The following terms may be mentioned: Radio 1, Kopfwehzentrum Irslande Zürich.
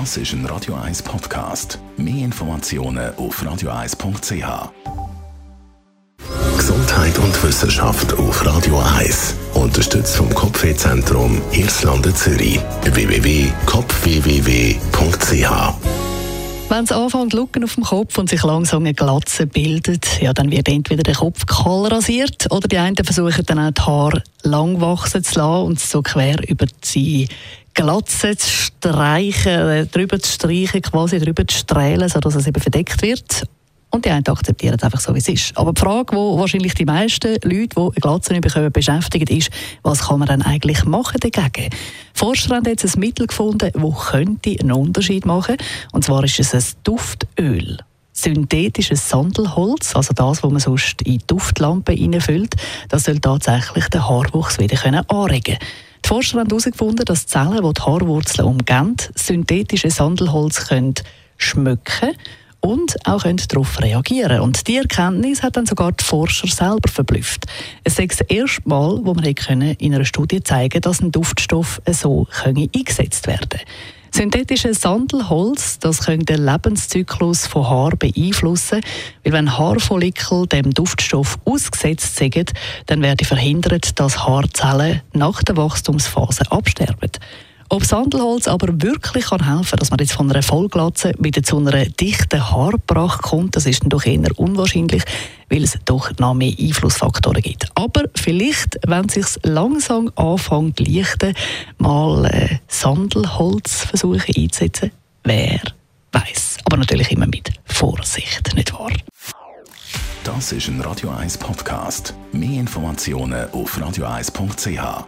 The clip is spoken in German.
Das ist ein Radio 1 Podcast. Mehr Informationen auf radio1.ch. Gesundheit und Wissenschaft auf Radio 1. Unterstützt vom Kopfwehzentrum Irslande Zürich. www.kopfwww.ch. Wenn es anfängt, Lücken auf dem Kopf und sich langsam eine Glatze bildet, ja, dann wird entweder der Kopf kahl rasiert oder die einen versuchen dann auch die Haare lang wachsen zu lassen und so quer über die Glatze zu streichen, drüber zu streichen, quasi drüber zu strählen, sodass es eben verdeckt wird. Und die einen akzeptieren es einfach so, wie es ist. Aber die Frage, die wahrscheinlich die meisten Leute, die eine Glatze bekommen, beschäftigt, ist, was kann man denn eigentlich machen dagegen? Forscher haben jetzt ein Mittel gefunden, das könnte einen Unterschied machen. Und zwar ist es ein Duftöl. Synthetisches Sandelholz, also das, was man sonst in Duftlampen hineinfüllt, das soll tatsächlich den Haarwuchs wieder anregen können. Die Forscher haben herausgefunden, dass die Zellen, die die Haarwurzeln umgeben, synthetisches Sandelholz schmücken können und auch darauf reagieren. Und die Erkenntnis hat dann sogar die Forscher selber verblüfft. Es ist das erste Mal, wo man in einer Studie zeigen konnte, dass ein Duftstoff so eingesetzt werden könnte. Synthetisches Sandelholz, das könnte den Lebenszyklus von Haar beeinflussen, weil wenn Haarfollikel dem Duftstoff ausgesetzt sind, dann werde verhindert, dass Haarzellen nach der Wachstumsphase absterben. Ob Sandelholz aber wirklich helfen kann, dass man jetzt von einer Vollglatze wieder zu einer dichten Haarpracht kommt, das ist dann doch eher unwahrscheinlich, weil es doch noch mehr Einflussfaktoren gibt. Aber vielleicht, wenn es sich langsam anfängt zu lichten, mal Sandelholz versuchen einzusetzen, wer weiss. Aber natürlich immer mit Vorsicht, nicht wahr? Das ist ein Radio 1 Podcast. Mehr Informationen auf radio1.ch.